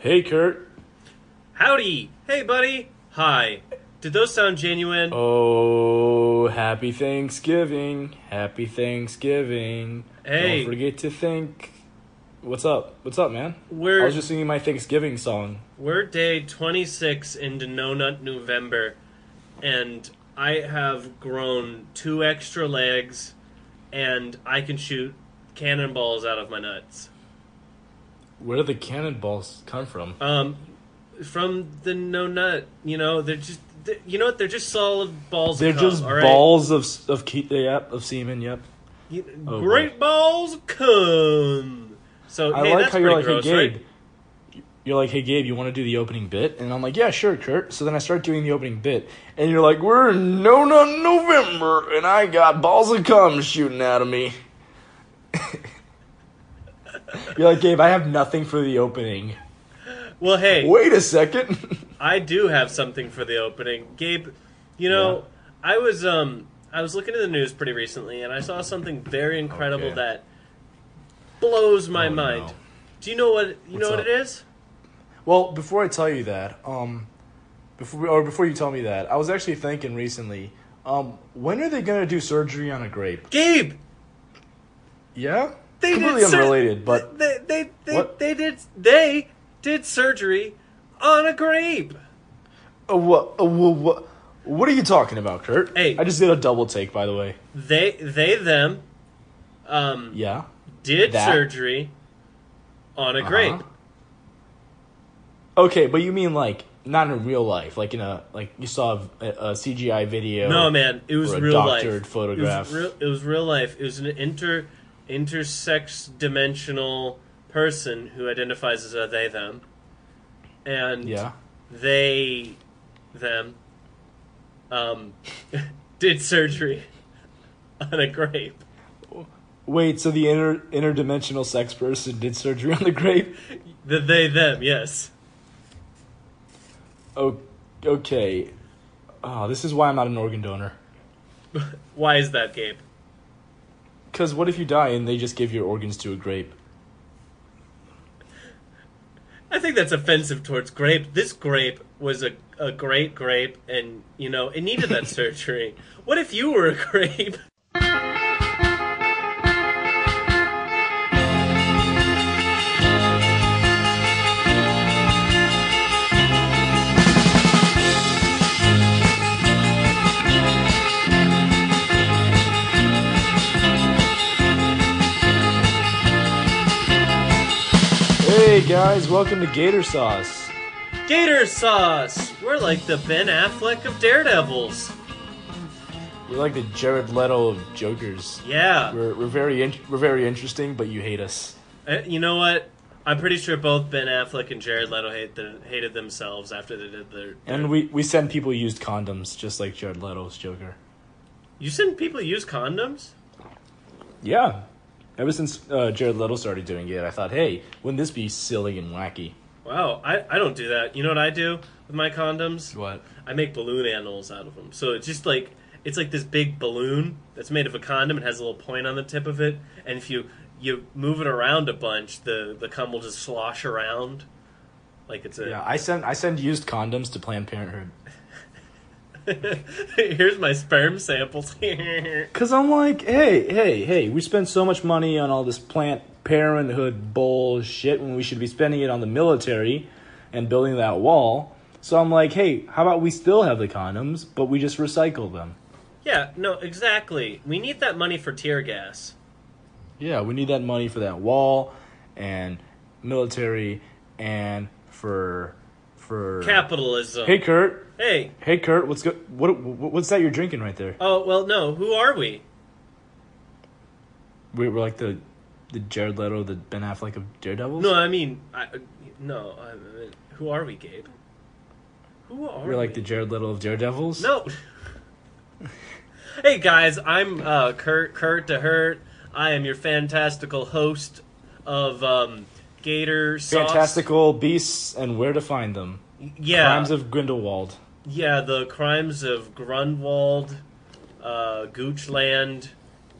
Hey, Kurt. Howdy. Hey, buddy. Hi. Did those sound genuine? Oh, happy Thanksgiving. Happy Thanksgiving. Hey. Don't forget to think. What's up? What's up, man? I was just singing my Thanksgiving song. We're day 26 into No Nut November, and I have grown 2 extra legs, and I can shoot cannonballs out of my nuts. Where do the cannonballs come from? From the no nut. You know, they're just solid balls. They're of cum, just all right? Balls of semen. Yep. Oh, great balls of cum. So I like how you're like, gross, hey Gabe. Right? You're like, hey Gabe, you want to do the opening bit? And I'm like, yeah, sure, Kurt. So then I start doing the opening bit, and you're like, we're in No Nut November, and I got balls of cum shooting out of me. You're like, Gabe, I have nothing for the opening. Well, hey. Wait a second. I do have something for the opening. Gabe, you know, yeah. I was looking at the news pretty recently, and I saw something very incredible that blows my mind. No. Do you know what what it is? Well, before I tell you that, before you tell me that, I was actually thinking recently, when are they going to do surgery on a grape? Gabe! Yeah? They completely unrelated, but they did surgery on a grape. What are you talking about, Kurt? Hey, I just did a double take, by the way. They did surgery on a grape. Okay, but you mean like not in real life, like in like you saw a CGI video? No, man, it was real life. Doctored photograph. It was real life. It was an intersex dimensional person who identifies as a they them, and they them did surgery on a grape. Wait, so the interdimensional sex person did surgery on the grape? The they them, yes. Oh, okay. Oh, this is why I'm not an organ donor. Why is that, Gabe? Because what if you die and they just give your organs to a grape? I think that's offensive towards grape. This grape was a great grape, and, you know, it needed that surgery. What if you were a grape? Hey guys, welcome to Gator Sauce. Gator Sauce! We're like the Ben Affleck of Daredevils. We're like the Jared Leto of Jokers. Yeah. We're very interesting, but you hate us. You know what? I'm pretty sure both Ben Affleck and Jared Leto hated themselves after they did their... And we send people used condoms, just like Jared Leto's Joker. You send people used condoms? Yeah. Ever since Jared Leto started doing it, I thought, hey, wouldn't this be silly and wacky? Wow, I don't do that. You know what I do with my condoms? What? I make balloon animals out of them. So it's just like, it's like this big balloon that's made of a condom. It has a little point on the tip of it. And if you move it around a bunch, the cum will just slosh around. Like it's a... Yeah, I send used condoms to Planned Parenthood. Here's my sperm samples. Because I'm like, hey, we spend so much money on all this Planned Parenthood bullshit when we should be spending it on the military and building that wall. So I'm like, hey, how about we still have the condoms, but we just recycle them? Yeah, no, exactly. We need that money for tear gas. Yeah, we need that money for that wall and military and for capitalism. Hey, Kurt. Hey, Kurt, what's good? What's that you're drinking right there? Oh, well, no. Who are we? We're like the Jared Leto, the Ben Affleck of Daredevils? No, I mean, who are we, Gabe? Who are we? We're like the Jared Leto of Daredevils? No. Hey, guys, I'm Kurt DeHurt. I am your fantastical host of Gator Sauce. Fantastical beasts and where to find them. Yeah. Crimes of Grindelwald. Yeah, the Crimes of Grunwald, Goochland,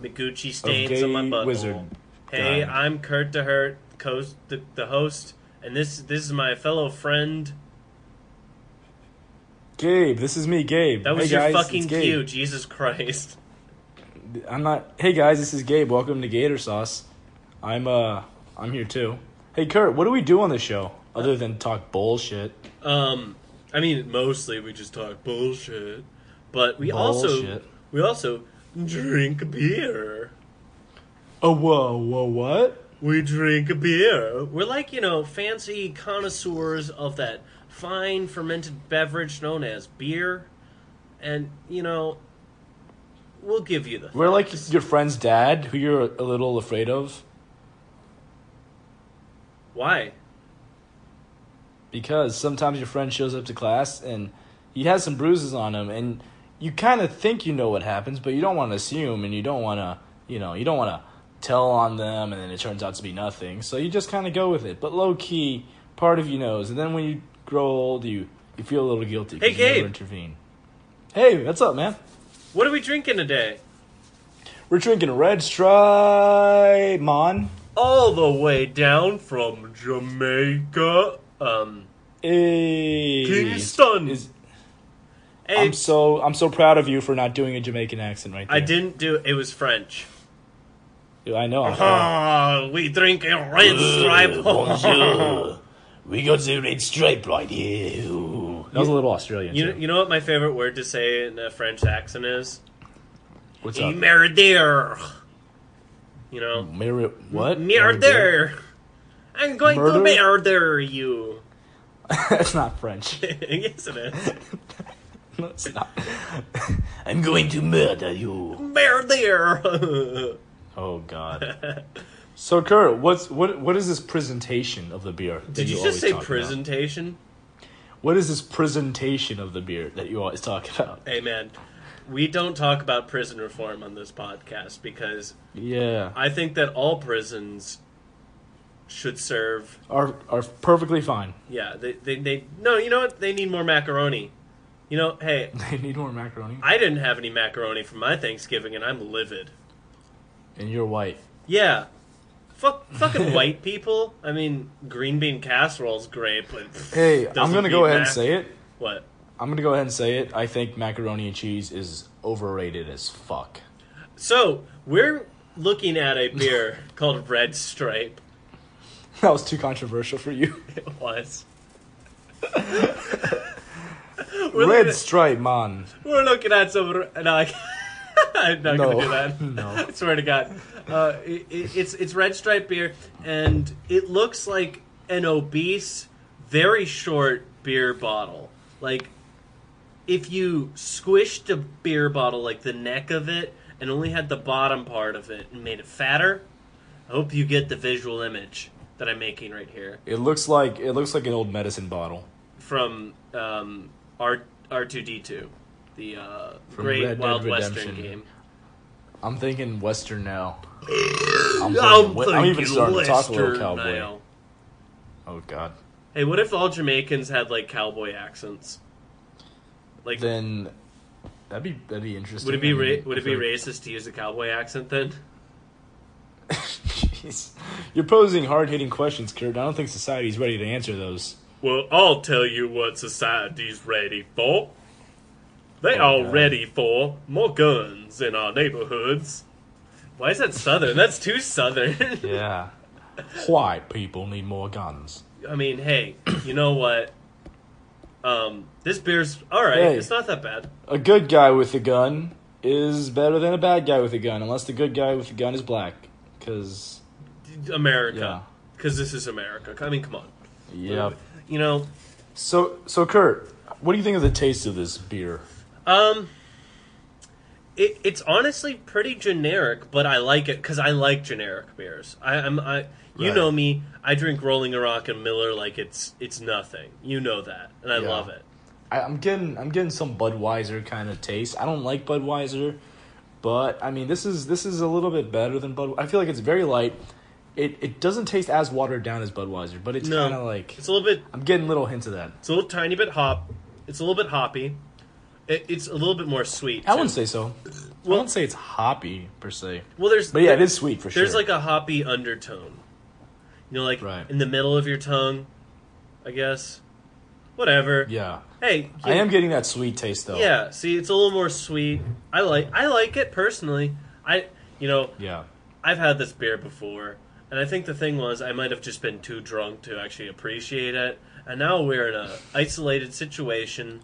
McGoochie stains on my butthole. Wizard. Hey, God. I'm Kurt DeHurt, the host And this is my fellow friend Gabe. This is me, Gabe. That was your fucking cue, Jesus Christ. I'm not. Hey guys, this is Gabe. Welcome to Gator Sauce. I'm here too. Hey Kurt, what do we do on this show other than talk bullshit? I mean, mostly we just talk bullshit, but we also drink beer. Oh, whoa, what? We drink beer. We're like, fancy connoisseurs of that fine fermented beverage known as beer. And, we'll give you the We're thoughts. Like your friend's dad, who you're a little afraid of. Why? Because sometimes your friend shows up to class and he has some bruises on him. And you kind of think you know what happens, but you don't want to assume, and you don't want to, you don't want to tell on them, and then it turns out to be nothing. So you just kind of go with it. But low-key, part of you knows. And then when you grow old, you feel a little guilty. Hey, Gabe. You never intervene. Hey, what's up, man? What are we drinking today? We're drinking Red Stripe, Mon. All the way down from Jamaica. Hey. Kingston. Hey. I'm so proud of you for not doing a Jamaican accent right there. I didn't do it. It was French. I know. We drink a Red Stripe. Bonjour. We got the Red Stripe right here. That was a little Australian. You know what my favorite word to say in a French accent is? What's up? Merdier. What? Merdier. I'm going to murder you. That's not French. Yes, it is. No, it's not. I'm going to murder you. Merdier. Oh God! So Kurt, what is this presentation of the beer? Did you just say presentation? About? What is this presentation of the beer that you always talk about? Hey man, we don't talk about prison reform on this podcast because I think that all prisons should serve are perfectly fine. Yeah, they no, you know what? They need more macaroni. Hey, they need more macaroni. I didn't have any macaroni for my Thanksgiving, and I'm livid. And you're white. Yeah. Fucking white people. I mean, green bean casserole's great, but... Hey, I'm going to go ahead and say it. What? I'm going to go ahead and say it. I think macaroni and cheese is overrated as fuck. So, we're looking at a beer called Red Stripe. That was too controversial for you. It was. Red Stripe, man. We're looking at some... I'm not going to do that. No. I swear to God. It's Red Stripe beer, and it looks like an obese, very short beer bottle. Like, if you squished a beer bottle, like the neck of it, and only had the bottom part of it and made it fatter, I hope you get the visual image that I'm making right here. It looks like an old medicine bottle. From R2-D2. The great Red Wild Redemption. Western game. I'm thinking Western now. I'm even starting to talk a little cowboy. Now. Oh, God. Hey, what if all Jamaicans had, cowboy accents? Then, that'd be interesting. Would it be racist to use a cowboy accent, then? Jeez. You're posing hard-hitting questions, Kurt. I don't think society's ready to answer those. Well, I'll tell you what society's ready for. They are ready for more guns in our neighborhoods. Why is that Southern? That's too Southern. Yeah. White people need more guns. I mean, hey, you know what? This beer's alright. Hey, it's not that bad. A good guy with a gun is better than a bad guy with a gun, unless the good guy with a gun is black. Because... America. Because this is America. I mean, come on. Yeah. So, Kurt, what do you think of the taste of this beer? It's honestly pretty generic, but I like it because I like generic beers. You know me. I drink Rolling Rock and Miller like it's nothing. You know that, and I love it. I'm getting some Budweiser kind of taste. I don't like Budweiser, but I mean this is a little bit better than Budweiser. I feel like it's very light. It doesn't taste as watered down as Budweiser, but it's kind of like it's a little bit. I'm getting little hints of that. It's a little tiny bit hop. It's a little bit hoppy. It's a little bit more sweet. I wouldn't say so. Well, I wouldn't say it's hoppy, per se. Well, but yeah, it is sweet, for sure. There's like a hoppy undertone. You know, like right. in the middle of your tongue, I guess. Whatever. Yeah. Hey, I am getting that sweet taste though. Yeah. See, it's a little more sweet. I like it personally. Yeah. I've had this beer before, and I think the thing was I might have just been too drunk to actually appreciate it. And now we're in a isolated situation.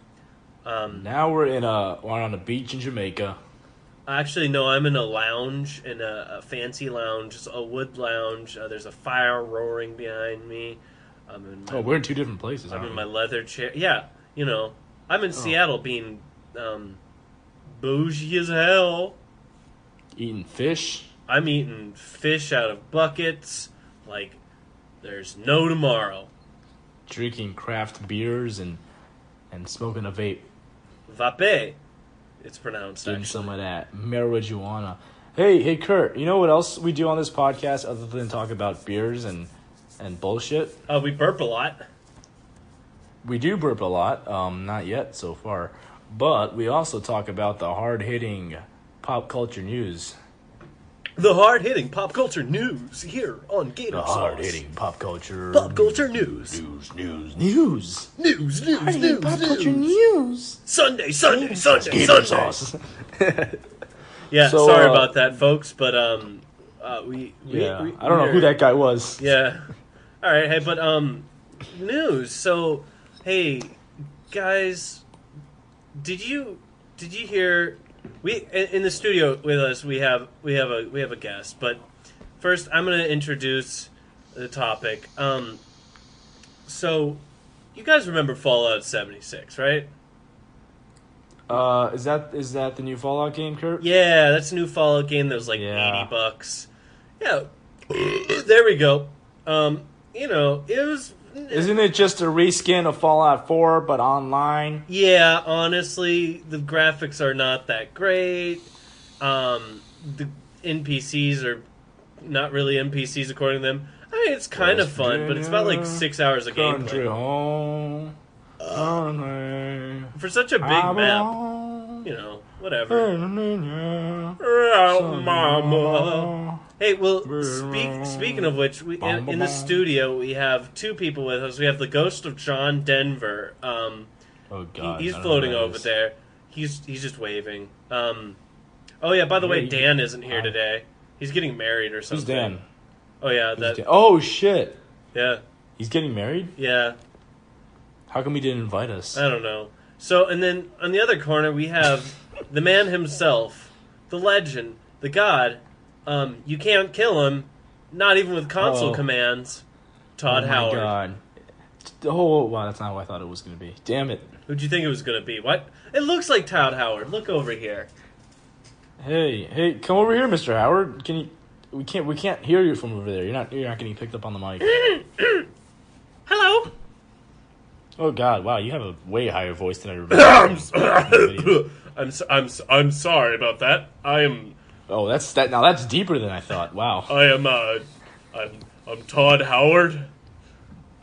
Now we're on a beach in Jamaica. Actually, no, I'm in a lounge, in a fancy lounge. It's a wood lounge. There's a fire roaring behind me. We're in two different places. I'm in my leather chair. Yeah, you know, I'm in Seattle being bougie as hell. Eating fish? I'm eating fish out of buckets. Like, there's no tomorrow. Drinking craft beers and smoking a vape. Vape. It's pronounced. Doing some of that marijuana. Hey, Kurt. You know what else we do on this podcast other than talk about beers and bullshit? We burp a lot. We do burp a lot. Not yet so far, but we also talk about the hard-hitting pop culture news. The hard-hitting pop culture news here on Gator Sauce. The hard-hitting pop culture. Pop culture news. News. News. Hard-hitting pop culture news. Sunday. Sauce. Yeah, so, sorry about that, folks, but we I don't know who that guy was. Yeah. All right, hey, but news. So, hey guys, did you hear? We in the studio with us we have a guest, but first I'm going to introduce the topic. So you guys remember Fallout 76, right? Is that the new Fallout game, Kurt? Yeah, that's a new Fallout game that was like $80. Yeah. There we go. You know, it was Isn't it just a reskin of Fallout 4, but online? Yeah, honestly, the graphics are not that great. The NPCs are not really NPCs, according to them. I mean, it's kind of fun, but it's about like 6 hours of gameplay. For such a big map, you know, whatever. Mama. Hey, well, speaking of which, we in the studio we have two people with us. We have the ghost of John Denver. Oh God, he's floating over there. He's just waving. Oh yeah, by the way, Dan isn't here today. He's getting married or something. Who's Dan? Oh yeah, oh shit. Yeah. He's getting married? Yeah. How come he didn't invite us? I don't know. So, and then on the other corner we have the man himself, the legend, the god. You can't kill him, not even with console commands. Todd Howard. Oh, God. Oh, wow, that's not what I thought it was going to be. Damn it. Who'd you think it was going to be? What? It looks like Todd Howard. Look over here. Hey, come over here, Mr. Howard. Can you... We can't hear you from over there. You're not getting picked up on the mic. Hello? Oh, God, wow, you have a way higher voice than I remember. I'm sorry about that. I am... Oh, that's that. Now that's deeper than I thought. Wow. I am. I'm Todd Howard.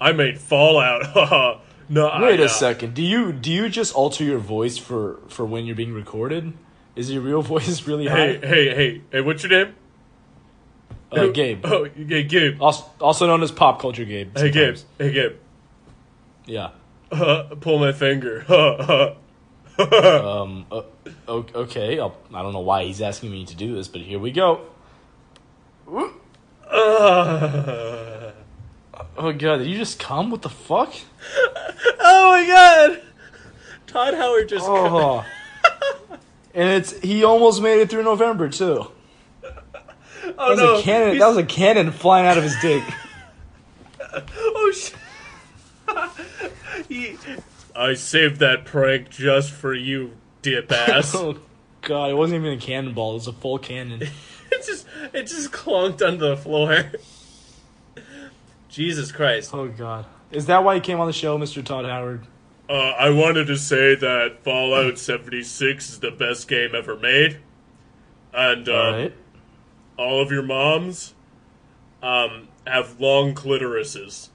I made Fallout. No. Wait a second. Do you just alter your voice for when you're being recorded? Is your real voice really high? Hey. What's your name? Gabe. Oh, hey, Gabe. Also known as Pop Culture Gabe. Sometimes. Hey, Gabe. Yeah. Pull my finger. Okay. I don't know why he's asking me to do this, but here we go. Oh God! Did you just come? What the fuck? Oh my God! Todd Howard just. Oh. And he almost made it through November too. That was a cannon flying out of his dick. Oh shit! I saved that prank just for you, dip ass. Oh God, it wasn't even a cannonball, it was a full cannon. it just clunked onto the floor. Jesus Christ. Oh God. Is that why you came on the show, Mr. Todd Howard? I wanted to say that Fallout 76 is the best game ever made. And all of your moms have long clitorises.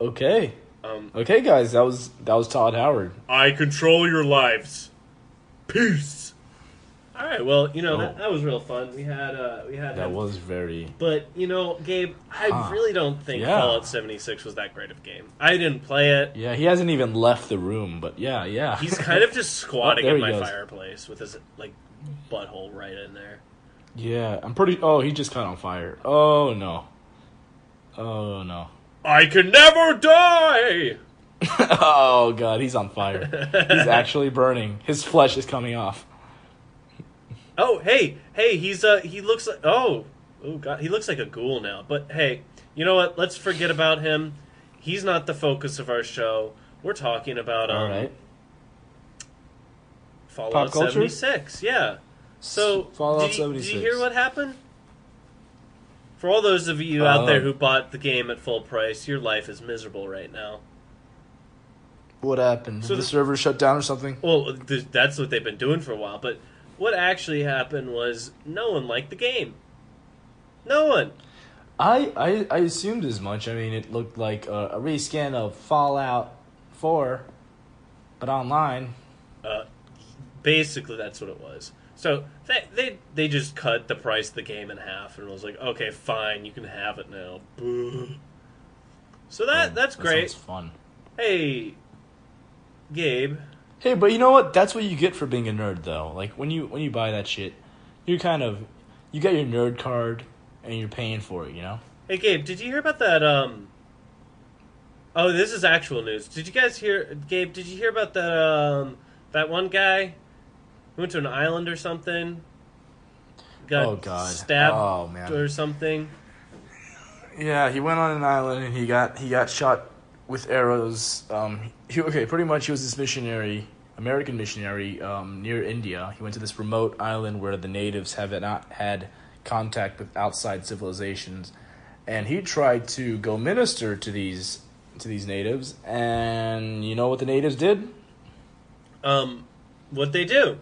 Okay. Okay, guys, that was Todd Howard. I control your lives. Peace. All right. Well, that was real fun. We had that him. Was very. But Gabe, I really don't think Fallout 76 was that great of a game. I didn't play it. Yeah, he hasn't even left the room. But yeah. He's kind of just squatting in my fireplace with his butthole right in there. Yeah, I'm pretty. Oh, he just caught on fire. Oh no. I can never die. Oh God, he's on fire. He's actually burning. His flesh is coming off. Oh hey, he looks like God, he looks like a ghoul now. But hey, you know what? Let's forget about him. He's not the focus of our show. We're talking about all right. Fallout 76. Yeah. So Fallout 76. Did you hear what happened? For all those of you out there who bought the game at full price, your life is miserable right now. What happened? So the server shut down or something? Well, that's what they've been doing for a while. But what actually happened was no one liked the game. No one. I assumed as much. I mean, it looked like a reskin of Fallout 4, but online. Basically, that's what it was. So they just cut the price of the game in half, and it was like, okay, fine, you can have it now. Boo. So that's great. That sounds fun. Hey. Gabe. Hey, but you know what? That's what you get for being a nerd, though. Like, when you buy that shit, you're you got your nerd card, and you're paying for it, Hey, Gabe, did you hear about that, Oh, this is actual news. Did you hear about that, that one guy who went to an island or something? Got stabbed or something? Yeah, he went on an island, and he got shot with arrows. Pretty much he was this American missionary, near India. He went to this remote island where the natives have not had contact with outside civilizations, and he tried to go minister to these natives. And you know what the natives did? What they do?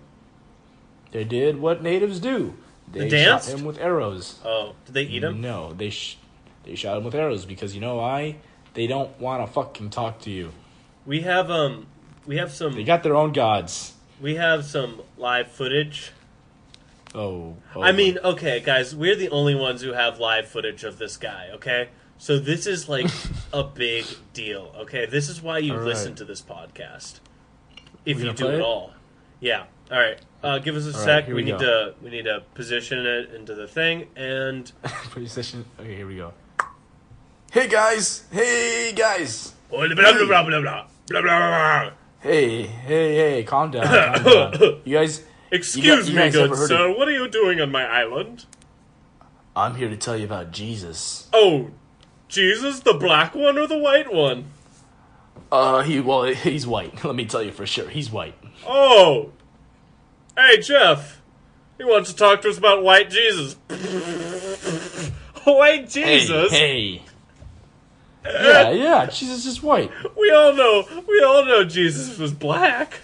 They did what natives do. They danced? Shot him with arrows. Oh, did they eat him? No, they shot him with arrows because they don't want to fucking talk to you. We have some... They got their own gods. We have some live footage. Okay, guys, we're the only ones who have live footage of this guy, okay? So this is, a big deal, okay? This is why you listen to this podcast. If you do it all. Yeah, all right. Give us a sec. Right, we need to position it into the thing, and... Position... Okay, here we go. Hey guys. Blah, blah, blah, blah, blah, blah, blah, blah. Hey, calm down. You guys. Excuse me, good sir. What are you doing on my island? I'm here to tell you about Jesus. Oh, Jesus, the black one or the white one? He's white. Let me tell you for sure. He's white. Oh. Hey, Jeff. He wants to talk to us about white Jesus. White Jesus? Hey. Yeah, Jesus is white. We all know Jesus was black.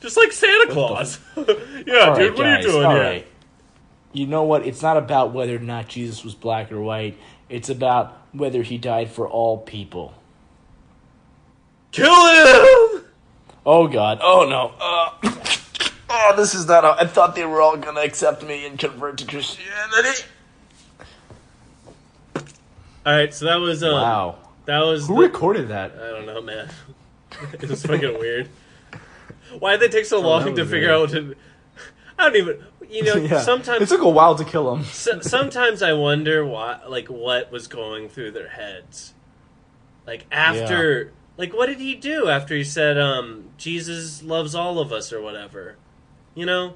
Just like Santa Claus. Yeah, all dude, right, what guys, are you doing here? Right. You know what? It's not about whether or not Jesus was black or white. It's about whether he died for all people. Kill him! Oh, God. Oh, no. This is not... I thought they were all going to accept me and convert to Christianity. All right, so that was... wow. That was who recorded that? I don't know, man. It was fucking weird. Why did they take so long to figure out what to... I don't even... Sometimes... It took a while to kill them. Sometimes I wonder why, what was going through their heads. After... Yeah. What did he do after he said, Jesus loves all of us or whatever? Yeah.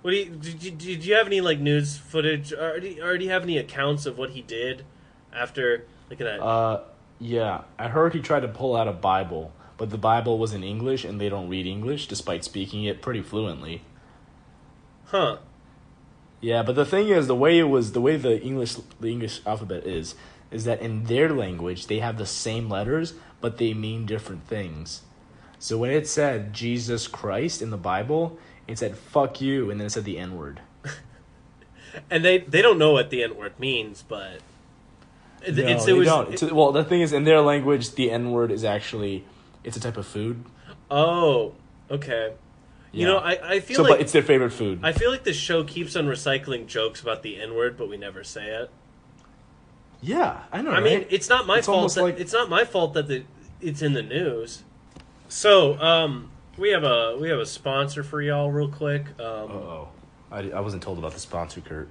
What do you... Did you have any, news footage? Or do you have any accounts of what he did after... Look at that. Yeah. I heard he tried to pull out a Bible, but the Bible was in English, and they don't read English, despite speaking it pretty fluently. Huh. Yeah, but the thing is, the way the English alphabet is that in their language they have the same letters, but they mean different things. So when it said Jesus Christ in the Bible, it said "fuck you," and then it said the N-word. And they don't know what the N-word means, but. No, the thing is, in their language, the N-word is actually, it's a type of food. Oh, okay. You know, I feel like... but it's their favorite food. I feel like this show keeps on recycling jokes about the N-word, but we never say it. Yeah, I know, I mean, it's not my fault that... Like... It's not my fault that it's in the news. So, we have a sponsor for y'all real quick. Uh-oh. I wasn't told about the sponsor, Kurt.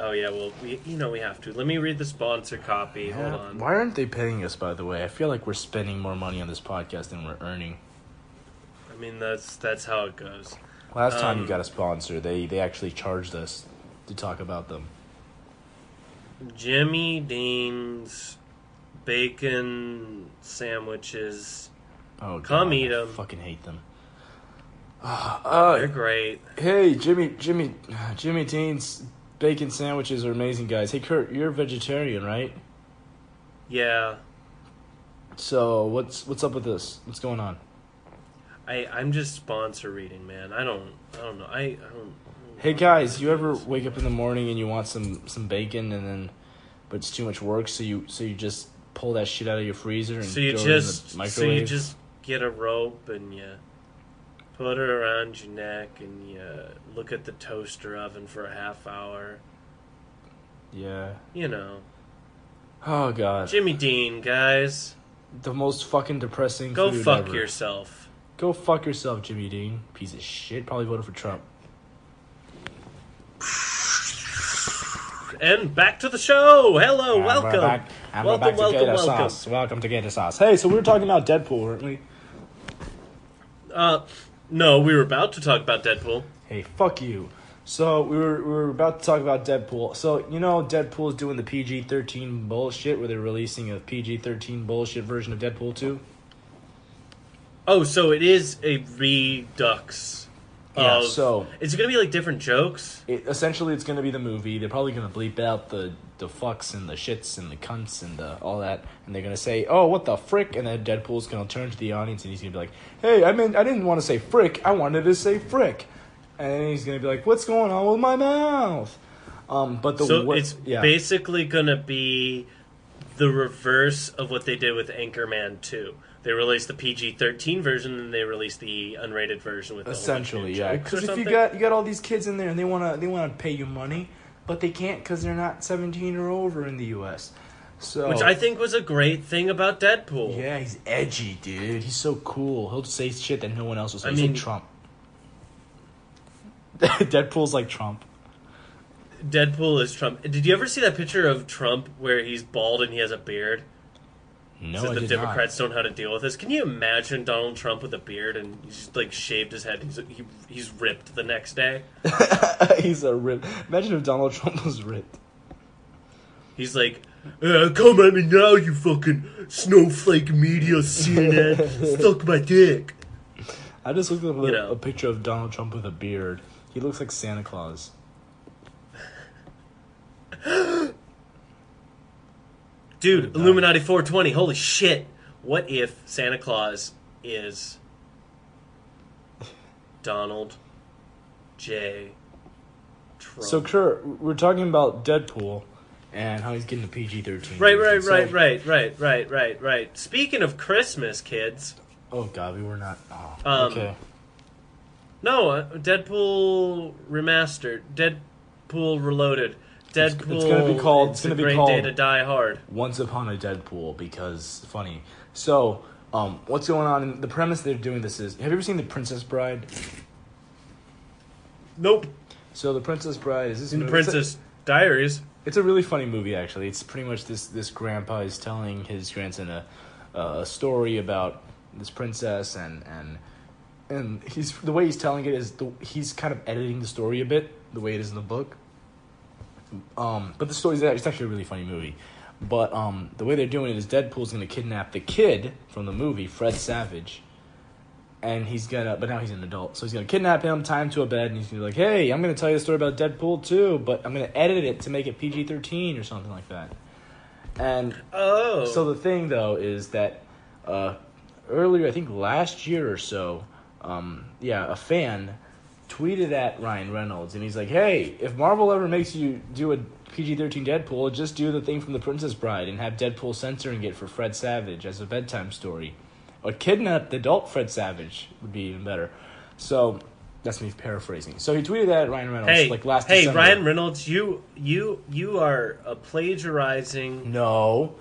Oh, yeah, well, we have to. Let me read the sponsor copy. Yeah. Hold on. Why aren't they paying us, by the way? I feel like we're spending more money on this podcast than we're earning. I mean, that's how it goes. Last time you got a sponsor, they actually charged us to talk about them. Jimmy Dean's Bacon Sandwiches. Oh, come God, eat them. I fucking hate them. They're great. Hey, Jimmy Dean's Bacon Sandwiches are amazing, guys. Hey, Kurt, you're a vegetarian, right? Yeah. So, what's up with this? What's going on? I'm just sponsor reading, man. I don't know. I don't. Hey guys, you ever wake up in the morning and you want some bacon, but it's too much work, so you just pull that shit out of your freezer and throw it in the microwave. So you just get a rope and you put it around your neck and you look at the toaster oven for a half hour. Yeah. You know. Oh God. Jimmy Dean, guys. The most fucking depressing food ever. Yourself. Go fuck yourself, Jimmy Dean. Piece of shit. Probably voted for Trump. And back to the show. Hello, welcome. Welcome to Gator Sauce. Hey, so we were talking about Deadpool, weren't we? No, we were about to talk about Deadpool. Hey, fuck you. So we were about to talk about Deadpool. So you know Deadpool's doing the PG-13 bullshit, where they're releasing a PG-13 bullshit version of Deadpool 2. Oh, so it is a redux. Yeah, so it's gonna be like different jokes. Essentially, it's gonna be the movie. They're probably gonna bleep out the fucks and the shits and the cunts and all that, and they're gonna say, "Oh, what the frick!" And then Deadpool's gonna turn to the audience and he's gonna be like, "Hey, I didn't want to say frick. I wanted to say frick," and then he's gonna be like, "What's going on with my mouth?" Basically gonna be the reverse of what they did with Anchorman 2. They released the PG-13 version, and they released the unrated version with essentially, yeah. Because if you got all these kids in there, and they wanna pay you money, but they can't because they're not 17 or over in the U.S. So, which I think was a great thing about Deadpool. Yeah, he's edgy, dude. He's so cool. He'll say shit that no one else will say. He's like Trump. Deadpool's like Trump. Deadpool is Trump. Did you ever see that picture of Trump where he's bald and he has a beard? No, so I did Democrats not. Don't know how to deal with this. Can you imagine Donald Trump with a beard and he's just like shaved his head? He's ripped the next day. He's a rip. Imagine if Donald Trump was ripped. He's like, come at me now, you fucking snowflake media, CNN, suck my dick. I just looked up a picture of Donald Trump with a beard. He looks like Santa Claus. Dude, Illuminati 420, holy shit. What if Santa Claus is Donald J. Trump? So, Kurt, we're talking about Deadpool and how he's getting the PG-13. Right. Speaking of Christmas, kids. Oh, God, we were not. Oh, okay. No, Deadpool Remastered, Deadpool Reloaded. Deadpool, it's going to be called It's going to be called Day to Die Hard. Once Upon a Deadpool, because funny. So, what's going on? In the premise they're doing this is, have you ever seen The Princess Bride? Nope. So The Princess Bride is this in movie. Princess Diaries. It's a really funny movie, actually. It's pretty much this grandpa is telling his grandson a story about this princess, and he's the way he's telling it is he's kind of editing the story a bit the way it is in the book. But the story's it's actually a really funny movie. But the way they're doing it is Deadpool's gonna kidnap the kid from the movie, Fred Savage, and but now he's an adult, so he's gonna kidnap him, tie him to a bed, and he's gonna be like, "Hey, I'm gonna tell you a story about Deadpool too, but I'm gonna edit it to make it PG-13 or something like that." And so the thing though is that earlier, I think last year or so, a fan tweeted at Ryan Reynolds, and he's like, "Hey, if Marvel ever makes you do a PG-13 Deadpool, just do the thing from The Princess Bride and have Deadpool censoring it for Fred Savage as a bedtime story. Or kidnap the adult Fred Savage would be even better." So that's me paraphrasing. So he tweeted that at Ryan Reynolds last December. Hey, Ryan Reynolds, you are plagiarizing. No.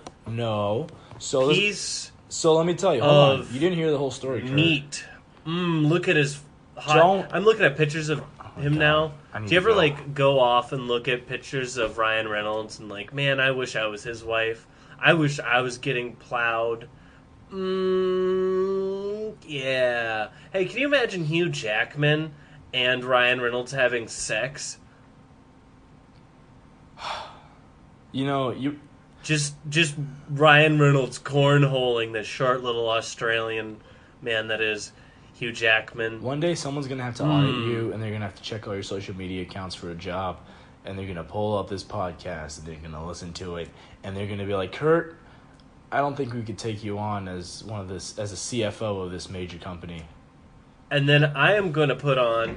So let me tell you. Hold on. You didn't hear the whole story. Kurt. Meat. Look at his. I'm looking at pictures of him now. Do you ever go off and look at pictures of Ryan Reynolds and man, I wish I was his wife. I wish I was getting plowed. Yeah. Hey, can you imagine Hugh Jackman and Ryan Reynolds having sex? Just Ryan Reynolds cornholing this short little Australian man that is Hugh Jackman. One day someone's going to have to audit you, and they're going to have to check all your social media accounts for a job, and they're going to pull up this podcast, and they're going to listen to it, and they're going to be like, Kurt, I don't think we could take you on as a CFO of this major company. And then I am going to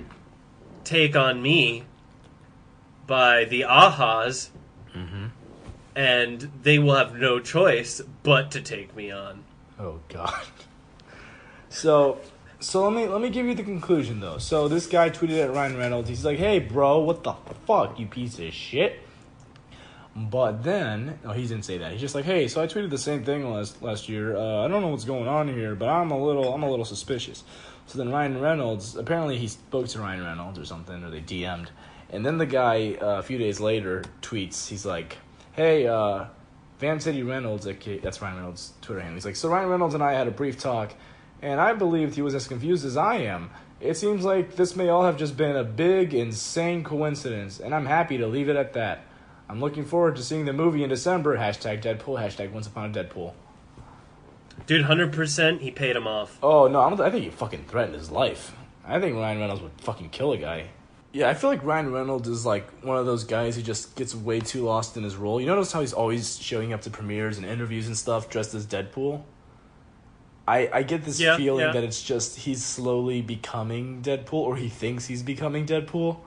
Take on Me by the Ahas, and they will have no choice but to take me on. Oh, God. So let me give you the conclusion, though. So this guy tweeted at Ryan Reynolds. He's like, hey, bro, what the fuck, you piece of shit? But then... No, he didn't say that. He's just like, hey, so I tweeted the same thing last year. I don't know what's going on here, but I'm a little suspicious. So then Ryan Reynolds... Apparently he spoke to Ryan Reynolds or something, or they DM'd. And then the guy, a few days later, tweets. He's like, hey, Van City Reynolds... That's Ryan Reynolds' Twitter handle. He's like, so Ryan Reynolds and I had a brief talk... and I believed he was as confused as I am. It seems like this may all have just been a big, insane coincidence, and I'm happy to leave it at that. I'm looking forward to seeing the movie in December. Hashtag Deadpool, hashtag Once Upon a Deadpool. Dude, 100% he paid him off. Oh, no, I think he fucking threatened his life. I think Ryan Reynolds would fucking kill a guy. Yeah, I feel like Ryan Reynolds is one of those guys who just gets way too lost in his role. You notice how he's always showing up to premieres and interviews and stuff dressed as Deadpool? I get this feeling that it's just he's slowly becoming Deadpool, or he thinks he's becoming Deadpool.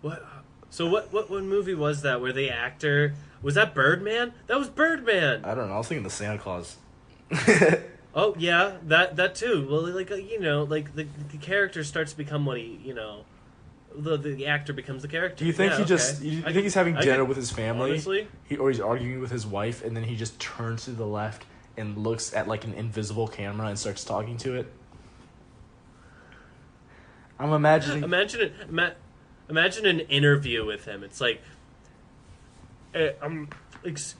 What? So what movie was that where the actor... Was that Birdman? That was Birdman! I don't know. I was thinking the Santa Claus. Oh, yeah. That too. Well, the character starts to become what he, The actor becomes the character. Do you think you think he's having dinner with his family? Honestly? Or he's arguing with his wife, and then he just turns to the left... and looks at an invisible camera and starts talking to it. I'm imagining... Imagine an interview with him. It's like,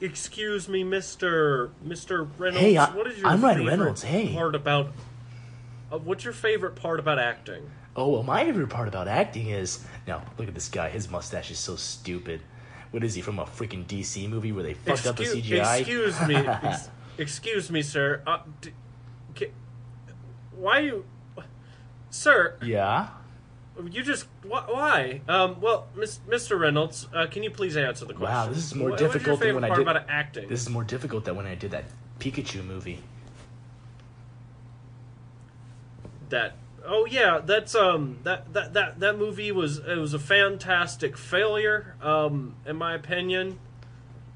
excuse me, Mr. Reynolds. Hey, what's your favorite part about acting? Oh, well, my favorite part about acting is... Now, look at this guy. His mustache is so stupid. What is he, from a freaking DC movie where they fucked up the CGI? Excuse me. Excuse me, sir. Why you... Sir. Yeah? You just... Why? Well, Mr. Reynolds, can you please answer the question? Wow, this is more difficult than when I did... about acting? This is more difficult than when I did that Pikachu movie. That... Oh, yeah, that's... That movie was... It was a fantastic failure, in my opinion.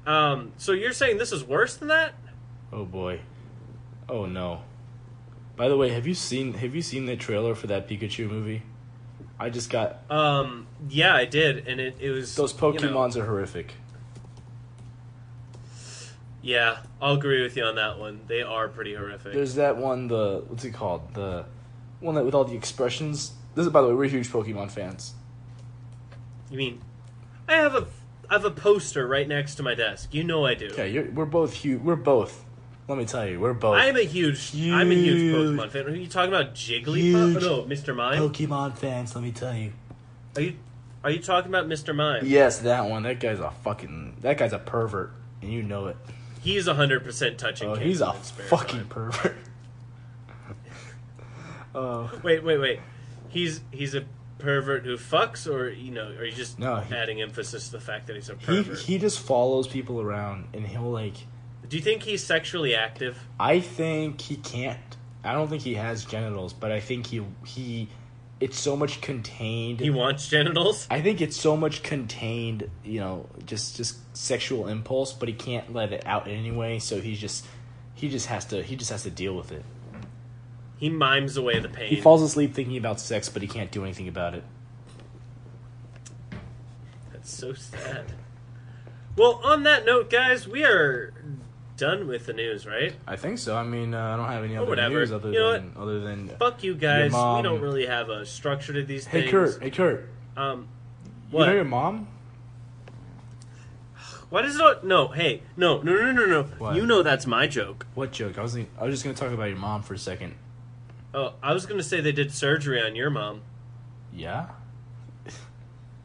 So you're saying this is worse than that? Oh boy. Oh no. By the way, have you seen the trailer for that Pikachu movie? I just got yeah, I did, and it was... Those Pokemons are horrific. Yeah, I'll agree with you on that one. They are pretty horrific. There's that one, what's it called? The one that with all the expressions. This is, by the way, we're huge Pokemon fans. You mean I have a poster right next to my desk. You know I do. Okay, we're both huge. Let me tell you, we're both... I'm a huge Pokemon fan. Are you talking about Jigglypuff? No, Mr. Mime? Pokemon fans, let me tell you. Are you talking about Mr. Mime? Yes, that one. That guy's a pervert, and you know it. He's 100% touching kids. He's a fucking pervert. Wait. He's a pervert who fucks, or, are you just adding emphasis to the fact that he's a pervert? He just follows people around, and he'll, Do you think he's sexually active? I think he can't. I don't think he has genitals, but I think he it's so much contained. He wants genitals? I think it's so much contained, just sexual impulse, but he can't let it out anyway, so he just has to deal with it. He mimes away the pain. He falls asleep thinking about sex, but he can't do anything about it. That's so sad. Well, on that note, guys, we are done with the news, right? I think so. I mean, I don't have any other news other than fuck you guys. We don't really have a structure to these things. Hey Kurt. What? You know your mom? Why does it all... No. What? You know that's my joke. What joke? I was just going to talk about your mom for a second. Oh, I was going to say they did surgery on your mom. Yeah?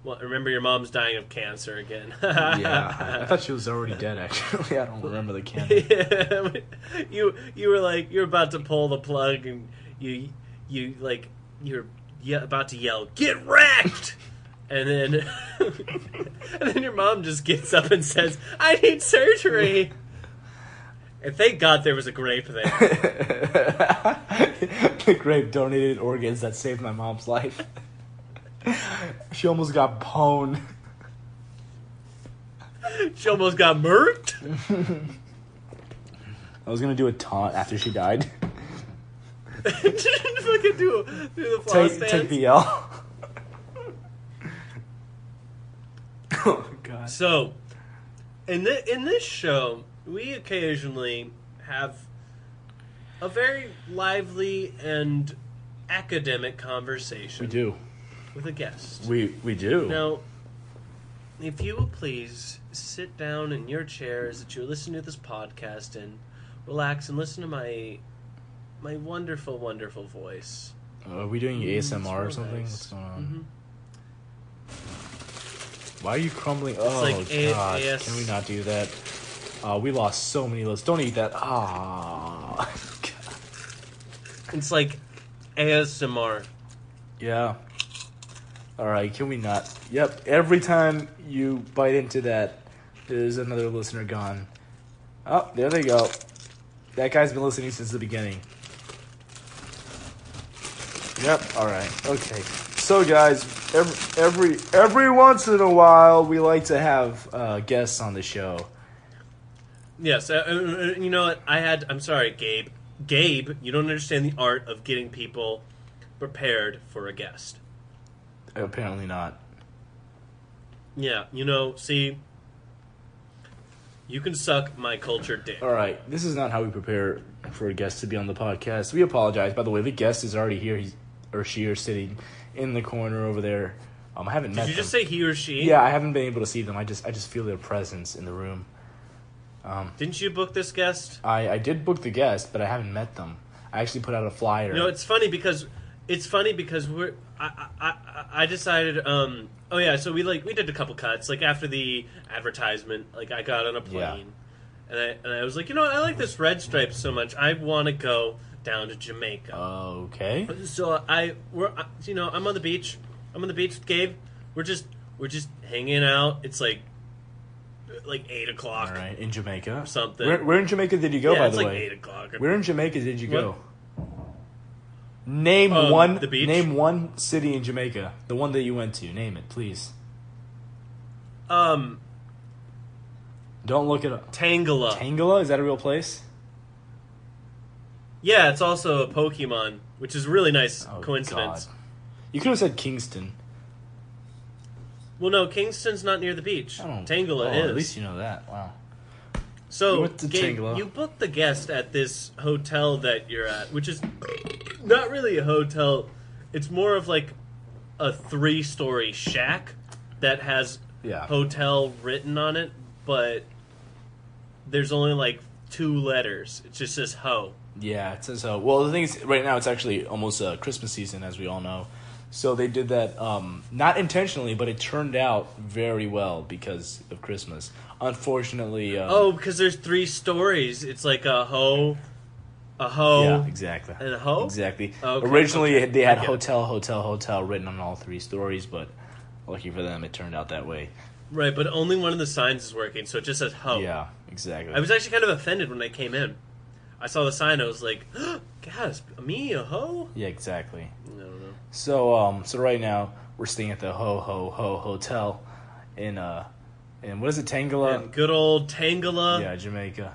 Well, remember your mom's dying of cancer again. Yeah, I thought she was already dead, actually. I don't remember the cancer. Yeah. You were like, you're about to pull the plug, and you're about to yell, "Get wrecked!" And then, your mom just gets up and says, "I need surgery." And thank God there was a grape there. The grape donated organs that saved my mom's life. She almost got pwned. She almost got murked. I was going to do a taunt after she died. Did you fucking do the floss dance? Take the L. Oh, God. So, in this show, we occasionally have a very lively and academic conversation. We do. With a guest. We do. Now, if you will please sit down in your chairs that you're listening to this podcast and relax and listen to my wonderful, wonderful voice. Are we doing ASMR or something? Nice. What's going on? Mm-hmm. Why are you crumbling? It's gosh. Can we not do that? We lost so many lists. Don't eat that. Ah. It's like ASMR. Yeah. All right. Can we not? Yep. Every time you bite into that, there's another listener gone. Oh, there they go. That guy's been listening since the beginning. Yep. All right. Okay. So, guys, every once in a while, we like to have guests on the show. Yes, you know what? I'm sorry, Gabe. Gabe, you don't understand the art of getting people prepared for a guest. Apparently not. Yeah, you know, see, you can suck my cultured dick. All right, this is not how we prepare for a guest to be on the podcast. We apologize. By the way, the guest is already here. She is sitting in the corner over there. I haven't met them. Did you just say he or she? Yeah, I haven't been able to see them. I just feel their presence in the room. Didn't you book this guest? I did book the guest, but I haven't met them. I actually put out a flyer. No, it's funny because we're I decided so we did a couple cuts after the advertisement. I got on a plane, yeah. and I was like, you know what, I like this Red Stripe so much, I want to go down to Jamaica. Okay. So I'm on the beach. I'm on the beach with Gabe. We're just hanging out. It's like 8 o'clock. All right, in Jamaica or something. Where in Jamaica did you go? By the way, 8 o'clock. Where in Jamaica did you go? Name one. The beach. Name one city in Jamaica. The one that you went to. Name it, please. Don't look it up. Tangela. Tangela, is that a real place? Yeah, it's also a Pokemon, which is a really nice coincidence. God. You could have said Kingston. Well, no, Kingston's not near the beach. Tangela is. At least you know that. Wow. So, Gabe, you booked the guest at this hotel that you're at, which is not really a hotel. It's more of a 3-story shack that has hotel written on it, but there's only 2 letters. It just says ho. Yeah, it says so. Well, the thing is, right now it's actually almost Christmas season, as we all know. So they did that, not intentionally, but it turned out very well because of Christmas. Unfortunately, because there's 3 stories. It's a ho, yeah, exactly, and a ho, exactly. Okay. Originally, they had hotel written on all 3 stories, but lucky for them, it turned out that way. Right, but only one of the signs is working, so it just says ho. Yeah, exactly. I was actually kind of offended when I came in. I saw the sign. I was like, oh, "Guys, me a ho?" Yeah, exactly. I don't know. So right now we're staying at the Ho Ho Ho Hotel in And what is it, Tangela? And good old Tangela. Yeah, Jamaica.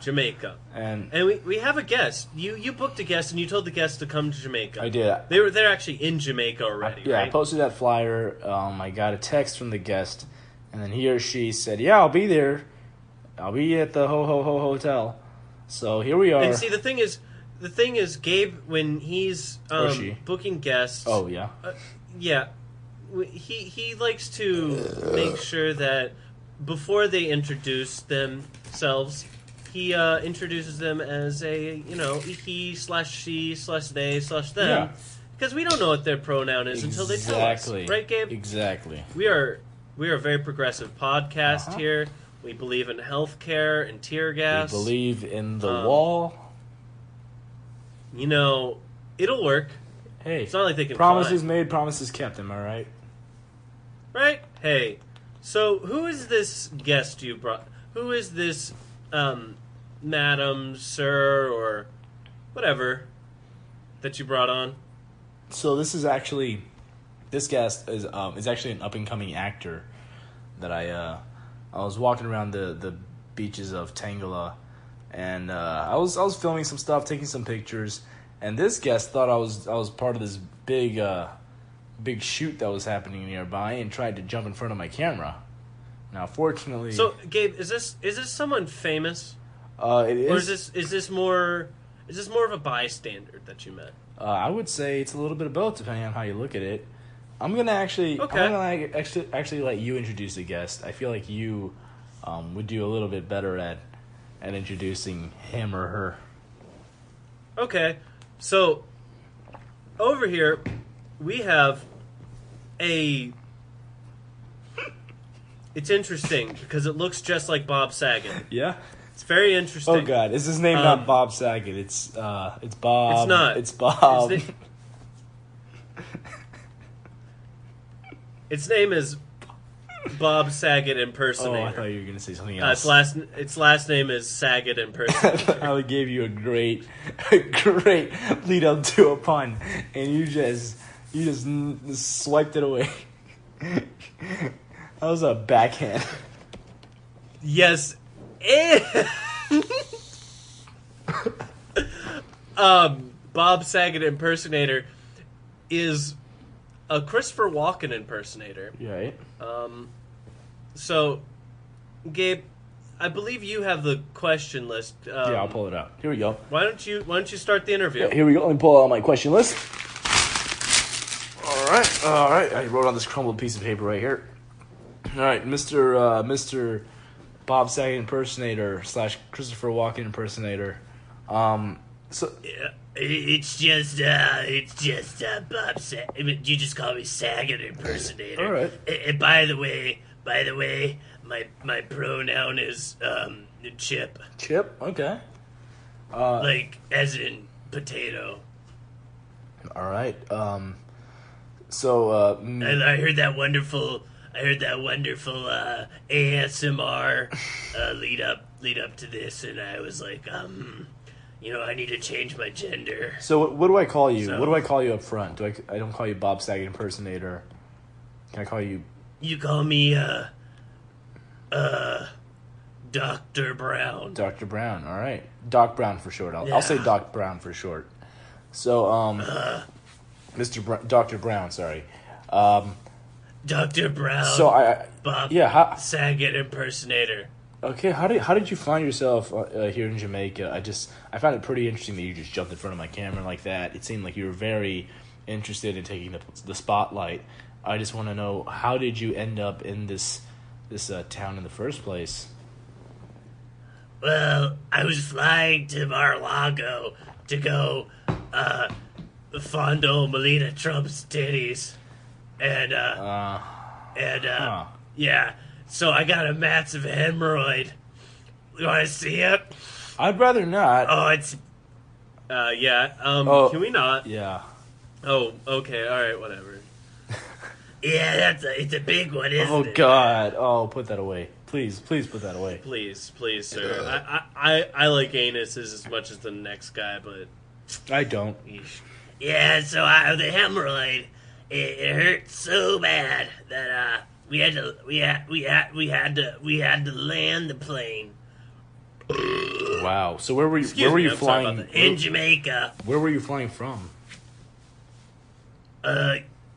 And we have a guest. You booked a guest, and you told the guest to come to Jamaica. I did. They're actually in Jamaica already, yeah, right? I posted that flyer. I got a text from the guest, and then he or she said, yeah, I'll be there. I'll be at the Ho Hotel. So here we are. And see, the thing is, Gabe, when he's booking guests... Oh, yeah. Yeah. He likes to make sure that... Before they introduce themselves, he introduces them as he/she/they/them. Because we don't know what their pronoun is until they tell us. Right, Gabe? Exactly. We are a very progressive podcast here. We believe in healthcare and tear gas. We believe in the wall. You know, it'll work. Hey, it's not like they can promises fly. Made, promises kept. Am I right? Right? Hey. So, who is this guest you brought? Who is this madam, sir, or whatever that you brought on? So, this guest is actually an up-and-coming actor that I was walking around the beaches of Tangela, and I was filming some stuff, taking some pictures, and this guest thought I was part of this big shoot that was happening nearby and tried to jump in front of my camera. Now, fortunately... So, Gabe, is this someone famous? It is. Or is this more of a bystander that you met? I would say it's a little bit of both, depending on how you look at it. I'm gonna actually let you introduce the guest. I feel like you would do a little bit better at introducing him or her. Okay, so over here. We have it's interesting because it looks just like Bob Saget. Yeah? It's very interesting. Oh, God. Is his name not Bob Saget? It's Bob. It's not. It's Bob. Its name is Bob Saget Impersonator. Oh, I thought you were going to say something else. Its last name is Saget Impersonator. I gave you a great lead up to a pun, and you just swiped it away. That was a backhand. Yes. Bob Saget impersonator is a Christopher Walken impersonator. Right. So, Gabe, I believe you have the question list. Yeah, I'll pull it up. Here we go. Why don't you start the interview? Yeah, here we go. Let me pull out my question list. All right. I wrote on this crumbled piece of paper right here. All right, Mr. Bob Saget impersonator / Christopher Walken impersonator. So it's just Bob Saget. I mean, you just call me Saget impersonator. All right. And by the way, my pronoun is Chip. Chip. Okay. Like as in potato. All right. So I heard that wonderful. ASMR lead up to this, and I was like, I need to change my gender. So what do I call you? So, what do I call you up front? I don't call you Bob Saget impersonator. Can I call you? You call me Dr. Brown. Dr. Brown. All right, Doc Brown for short. I'll say Doc Brown for short. So Dr. Brown, sorry. Dr. Brown. So Bob Saget impersonator. Okay, how did you find yourself here in Jamaica? I found it pretty interesting that you just jumped in front of my camera like that. It seemed like you were very interested in taking the spotlight. I just want to know, how did you end up in this town in the first place? Well, I was flying to Mar-a-Lago to go fondle Melania Trump's titties, and yeah. So I got a massive hemorrhoid. You want to see it? I'd rather not. Oh, it's yeah. Can we not? Yeah. Oh, okay. All right, whatever. Yeah, it's a big one, isn't it? Oh God! Oh, put that away, please put that away. Please, sir. I like anuses as much as the next guy, but I don't. Eesh. Yeah, so the hemorrhoid, it hurt so bad that We had to land the plane. Wow. So where were you? Excuse where were you flying? In Jamaica. Where were you flying from?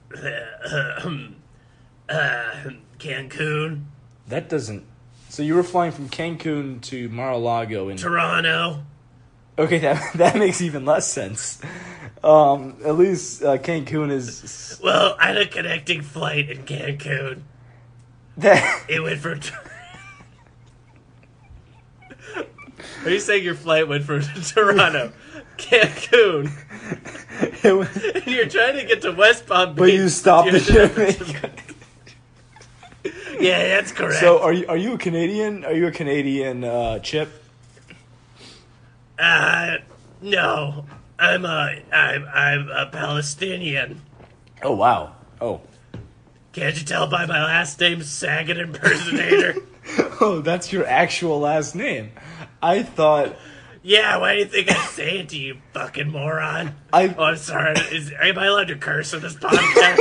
Cancun. That doesn't. So you were flying from Cancun to Mar-a-Lago in Toronto. Okay, that makes even less sense. At least Cancun is. Well, I had a connecting flight in Cancun. It went from. Are you saying your flight went from Toronto, Cancun? And you're trying to get to West Palm Beach, but you stopped in Jamaica. Yeah, that's correct. So, are you a Canadian? Are you a Canadian, Chip? No, I'm a Palestinian. Oh wow! Oh, can't you tell by my last name, Saget impersonator? Oh, that's your actual last name. I thought. Yeah, why do you think I say it to you, fucking moron? I'm sorry. Am I allowed to curse on this podcast?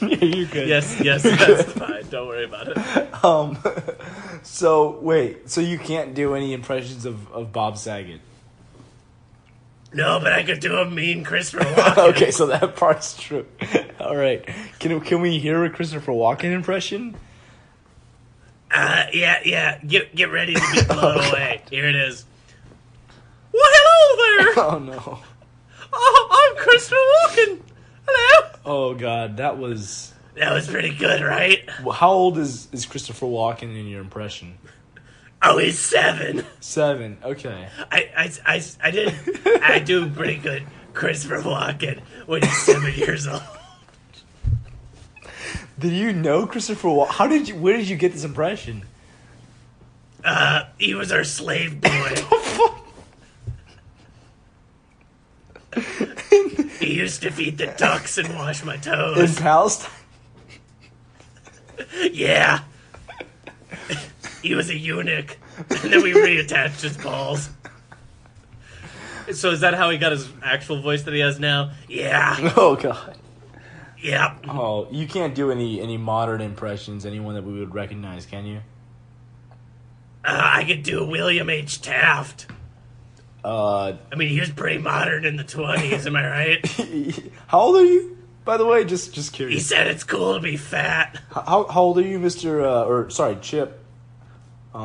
Yeah, you could. Yes, that's fine. Don't worry about it. So wait, so you can't do any impressions of Bob Saget? No, but I could do a mean Christopher Walken. Okay, so that part's true. All right, can we hear a Christopher Walken impression? Yeah. Get ready to be blown away. God. Here it is. Well, hello there. Oh no. Oh, I'm Christopher Walken. Hello. Oh God, that was pretty good, right? Well, how old is Christopher Walken in your impression? Oh, he's 7. 7. Okay. I do pretty good Christopher Walken when he's 7 years old. Did you know Christopher Walken? Where did you get this impression? He was our slave boy. He used to feed the ducks and wash my toes. In Palestine? Yeah. He was a eunuch. And then we reattached his balls. So is that how he got his actual voice that he has now? Yeah. Oh, God. Yeah. Oh, you can't do any modern impressions, anyone that we would recognize, can you? I could do William H. Taft. I mean, he was pretty modern in the 20s, am I right? How old are you, by the way? Just curious. He said it's cool to be fat. How old are you, Mr. Chip? I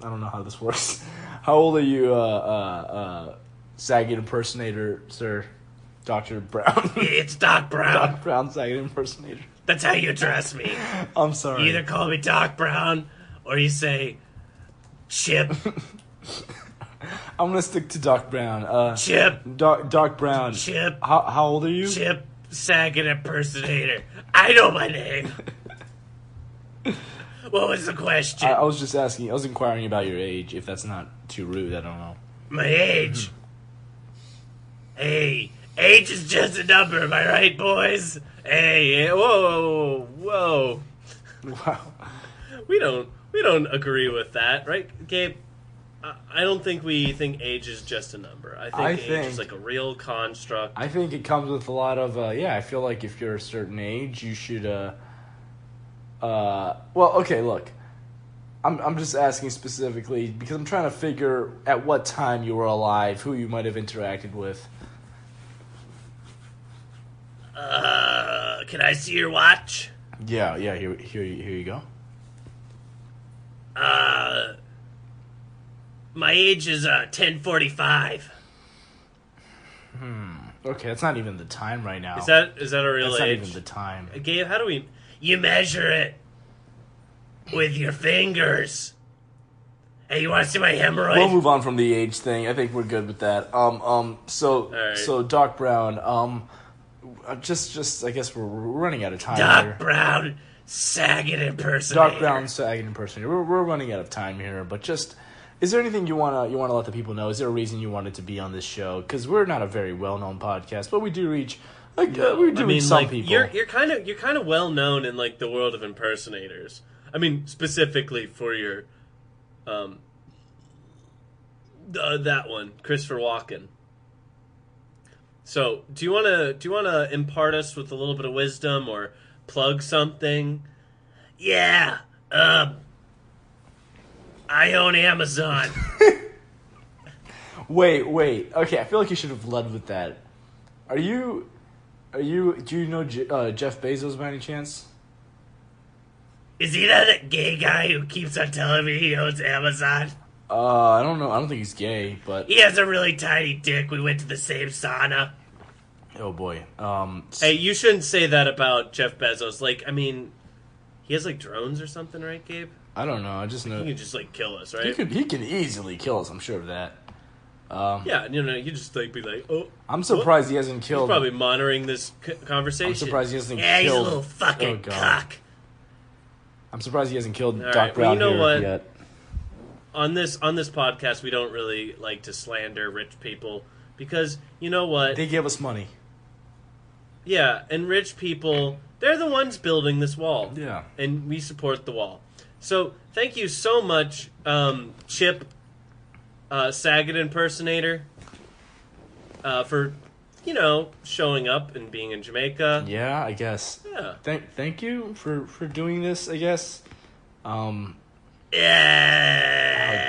don't know how this works. How old are you, Saget impersonator, sir? Dr. Brown. It's Doc Brown. Doc Brown, Saget impersonator. That's how you address me. I'm sorry. You either call me Doc Brown, or you say, Chip. I'm gonna stick to Doc Brown. Chip. Doc Brown. Chip. How old are you? Chip Saget impersonator. I know my name. What was the question? I was just asking. I was inquiring about your age. If that's not too rude, I don't know. My age. Hey, age is just a number. Am I right, boys? Hey, whoa. Wow. We don't agree with that, right, Gabe? I don't think we think age is just a number. I think age is like a real construct. I think it comes with a lot of, I feel like if you're a certain age, you should, look. I'm just asking specifically because I'm trying to figure at what time you were alive, who you might have interacted with. Can I see your watch? Yeah, here you go. My age is 10:45. Okay, that's not even the time right now. Is that a real age? That's not even the time. Gabe, how do we... You measure it with your fingers. Hey, you want to see my hemorrhoid? We'll move on from the age thing. I think we're good with that. So, right. So Doc Brown, I guess we're running out of time. Doc here. Brown, Saget impersonator. Doc Brown, Saget impersonator. We're running out of time here, but just... Is there anything you wanna let the people know? Is there a reason you wanted to be on this show? Because we're not a very well known podcast, but we do reach some people. You're kind of well known in like the world of impersonators. I mean, specifically for your that one, Christopher Walken. So, do you wanna impart us with a little bit of wisdom or plug something? Yeah, I own Amazon. Wait. Okay, I feel like you should have led with that. Do you know Jeff Bezos by any chance? Is he that gay guy who keeps on telling me he owns Amazon? I don't know. I don't think he's gay, but... He has a really tiny dick. We went to the same sauna. Oh, boy. Hey, you shouldn't say that about Jeff Bezos. Like, I mean, he has, like, drones or something, right, Gabe? I don't know. I just know... He could just, like, kill us, right? He could easily kill us. I'm sure of that. Yeah, you just, like, be like, oh... I'm surprised he hasn't killed... He's probably monitoring this conversation. I'm surprised he hasn't killed... Yeah, he's a little fucking cock. I'm surprised he hasn't killed Doc Brown here yet. On this podcast, we don't really like to slander rich people because, you know what? They give us money. Yeah, and rich people, they're the ones building this wall. Yeah. And we support the wall. So, thank you so much, Chip Saget impersonator, for, showing up and being in Jamaica. Yeah, I guess. Yeah. Thank you for doing this, I guess. Yeah. Oh,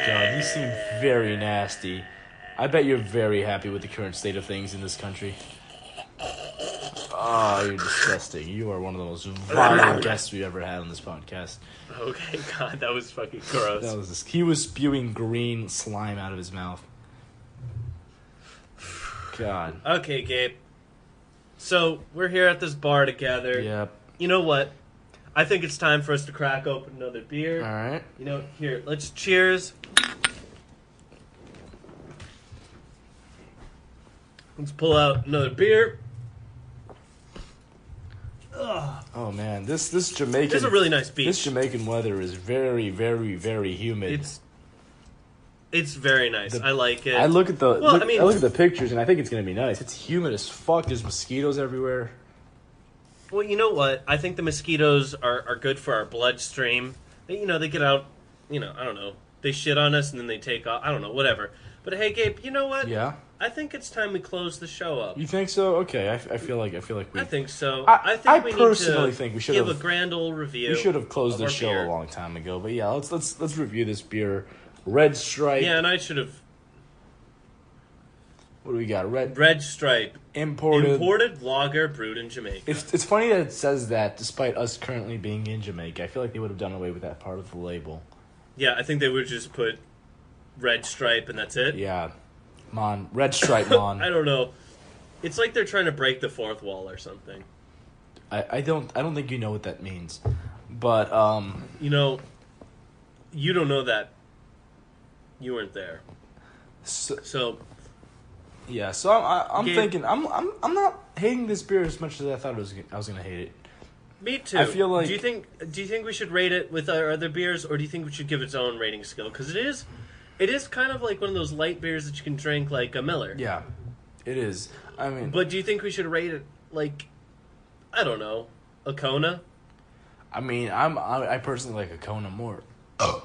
God, you seem very nasty. I bet you're very happy with the current state of things in this country. Oh, you're disgusting. You are one of the most violent guests we've ever had on this podcast. Okay, God, that was fucking gross. He was spewing green slime out of his mouth. God. Okay, Gabe. So, we're here at this bar together. Yep. You know what? I think it's time for us to crack open another beer. All right. Here, let's cheers. Let's pull out another beer. Ugh. Oh, man. This Jamaican... This is a really nice beach. This Jamaican weather is very, very, very humid. It's very nice. I like it. I look at the pictures, and I think it's going to be nice. It's humid as fuck. There's mosquitoes everywhere. Well, you know what? I think the mosquitoes are good for our bloodstream. They get out, I don't know. They shit on us, and then they take off. I don't know, whatever. But, hey, Gabe, you know what? Yeah? I think it's time we close the show up. You think so? Okay, I feel like we... I think so. I think we should give a grand old review. We should have closed the show a long time ago. But, yeah, let's review this beer. Red Stripe. Yeah, and I should have... What do we got? Red Stripe. Imported lager brewed in Jamaica. It's funny that it says that despite us currently being in Jamaica. I feel like they would have done away with that part of the label. Yeah, I think they would just put Red Stripe and that's it. Yeah. Mon. Red Stripe, Mon. I don't know. It's like they're trying to break the fourth wall or something. I don't think you know what that means. But you don't know that. You weren't there. So yeah, so I'm thinking I'm not hating this beer as much as I thought I was gonna hate it. Me too. I feel like. Do you think we should rate it with our other beers, or do you think we should give its own rating scale? Because it is kind of like one of those light beers that you can drink like a Miller. Yeah, it is. I mean, but do you think we should rate it like, I don't know, a Kona? I mean, I personally like a Kona more. Oh.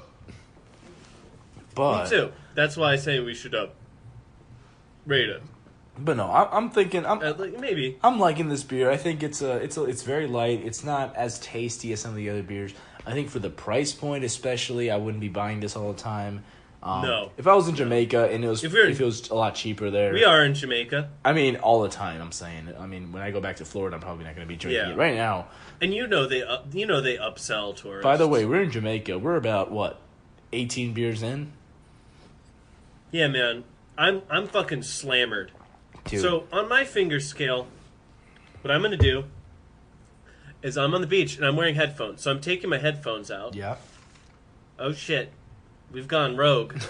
But me too. That's why I say we should up. Rate it. But no, I'm liking this beer. I think it's very light. It's not as tasty as some of the other beers. I think for the price point, especially, I wouldn't be buying this all the time. No. If I was in Jamaica and it was a lot cheaper there. We are in Jamaica. I mean, all the time. I'm saying. I mean, when I go back to Florida, I'm probably not going to be drinking it right now. And they upsell tourists. By the way, we're in Jamaica. We're about 18 beers in. Yeah, man. I'm fucking slammered. Dude. So, on my finger scale, what I'm going to do is I'm on the beach, and I'm wearing headphones. So, I'm taking my headphones out. Yeah. Oh, shit. We've gone rogue.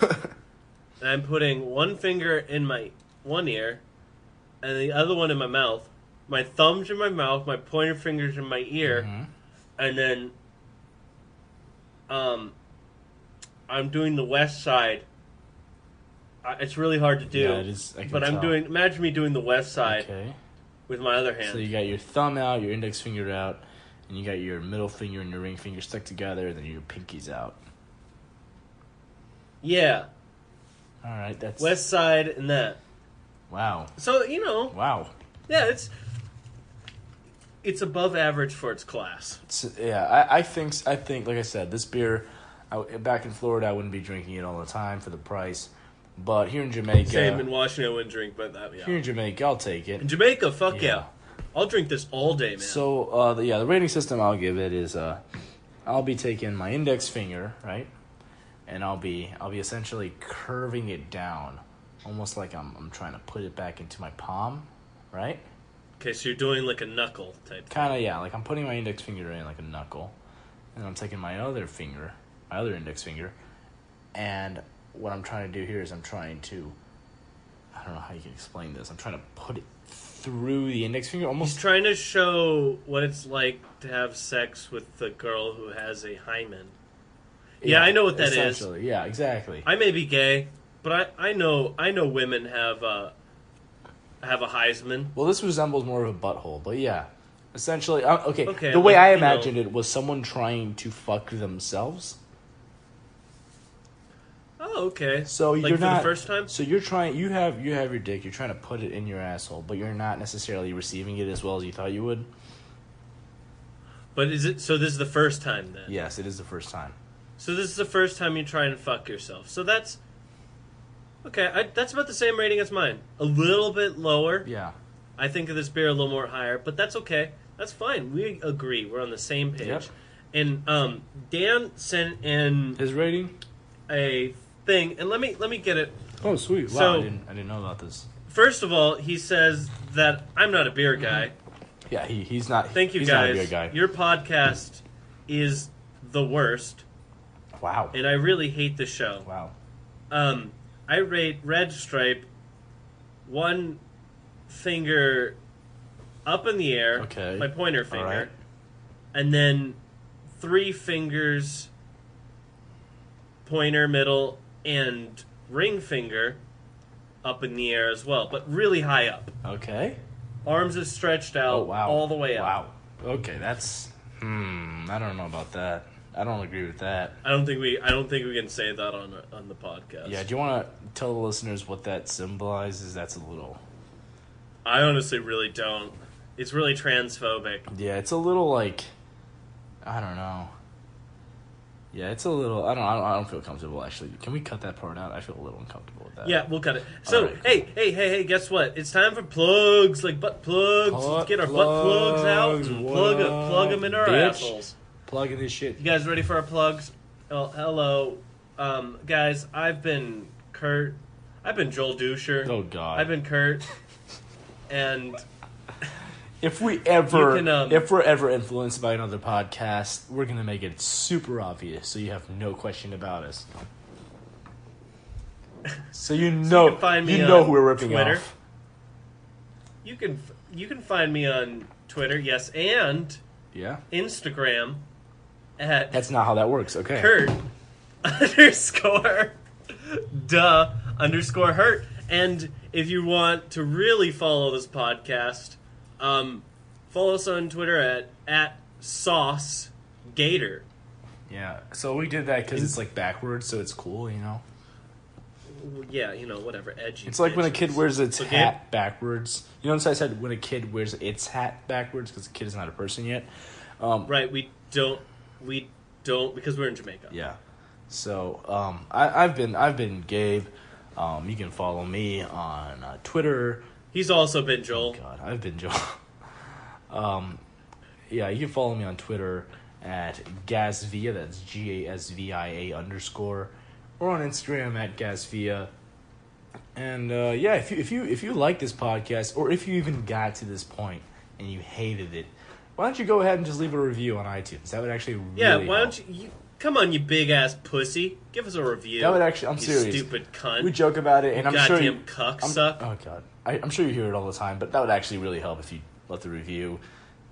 And I'm putting one finger in my one ear and the other one in my mouth. My thumb's in my mouth, my pointer finger's in my ear. Mm-hmm. And then I'm doing the west side. It's really hard to do, yeah, it is, but tell. Imagine me doing the west side with my other hand. So you got your thumb out, your index finger out, and you got your middle finger and your ring finger stuck together, and then your pinky's out. Yeah. All right, that's... West side and that. Wow. So, Wow. Yeah, it's... it's above average for its class. I think like I said, this beer, back in Florida, I wouldn't be drinking it all the time for the price. But here in Jamaica... Same in Washington, I wouldn't drink, but that, yeah. Here in Jamaica, I'll take it. In Jamaica, fuck yeah. I'll drink this all day, man. So, the rating system I'll give it is, I'll be taking my index finger, right? And I'll be essentially curving it down, almost like I'm trying to put it back into my palm, right? Okay, so you're doing like a knuckle type thing. Kind of, yeah. Like I'm putting my index finger in like a knuckle, and I'm taking my other index finger, and what I'm trying to do here is I don't know how you can explain this. I'm trying to put it through the index finger. Almost. He's trying to show what it's like to have sex with the girl who has a hymen. Yeah, I know what that is. Yeah, exactly. I may be gay, but I know women have a Heisman. Well, this resembles more of a butthole, but yeah. Essentially, okay. The way I imagined it was someone trying to fuck themselves. Oh, okay. So like you're for not the first time. So you're trying. You have your dick. You're trying to put it in your asshole, but you're not necessarily receiving it as well as you thought you would. But is it? So this is the first time then. Yes, it is the first time. So this is the first time you try and fuck yourself. So that's okay. That's about the same rating as mine. A little bit lower. Yeah. I think of this beer a little more higher, but that's okay. That's fine. We agree. We're on the same page. Yep. And Dan sent in his rating. A thing, and let me get it. Oh, sweet! Wow, so, I didn't know about this. First of all, he says that I'm not a beer guy. Yeah, he's not. Thank you, he's guys. Not a beer guy. Your podcast is the worst. Wow. And I really hate the show. Wow. I rate Red Stripe one finger up in the air, okay, my pointer finger, right, and then three fingers. Pointer, middle, and ring finger up in the air as well, but really high up. Okay. Arms are stretched out all the way up. Wow. Okay, that's... I don't know about that. I don't agree with that. I don't think we can say that on the podcast. Yeah, do you want to tell the listeners what that symbolizes? That's a little... I honestly really don't. It's really transphobic. Yeah, it's a little like... I don't know. Yeah, it's a little... I don't feel comfortable, actually. Can we cut that part out? I feel a little uncomfortable with that. Yeah, we'll cut it. So, right, hey, guess what? It's time for plugs, like butt plugs. Let's get our butt plugs out and plug them in our assholes. Plugging this shit. You guys ready for our plugs? Oh, hello. Guys, I've been Kurt. I've been Joel Duscher. Oh, God. I've been Kurt. And... If we're ever influenced by another podcast, we're going to make it super obvious so you have no question about us. So you know, you can find me on who we're ripping Twitter. Off. You can find me on Twitter, yes, and Instagram at... That's not how that works, okay. Kurt _duh_ hurt. And if you want to really follow this podcast... follow us on Twitter at SauceGator. Yeah, so we did that because it's like backwards, so it's cool, you know? Yeah, you know, whatever, edgy. It's like when a kid wears its hat backwards. You know what I said? When a kid wears its hat backwards, because the kid is not a person yet. Right, we don't, because we're in Jamaica. Yeah. So, I've been Gabe. You can follow me on Twitter. He's also been Joel. Oh God, I've been Joel. You can follow me on Twitter at Gasvia, that's GASVIA_, or on Instagram at Gasvia. And if you like this podcast, or if you even got to this point and you hated it, why don't you go ahead and just leave a review on iTunes? That would actually really help. Don't you come on, you big-ass pussy. Give us a review. That would actually... I'm serious. You stupid cunt. We joke about it, and I'm sure... Goddamn cocksuck. Oh, God. I'm sure you hear it all the time, but that would actually really help if you left the review.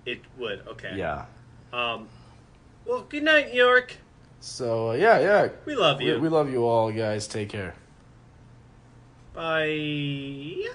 It would, okay. Yeah. Well, good night, York. So, yeah. We love you. We love you all, guys. Take care. Bye.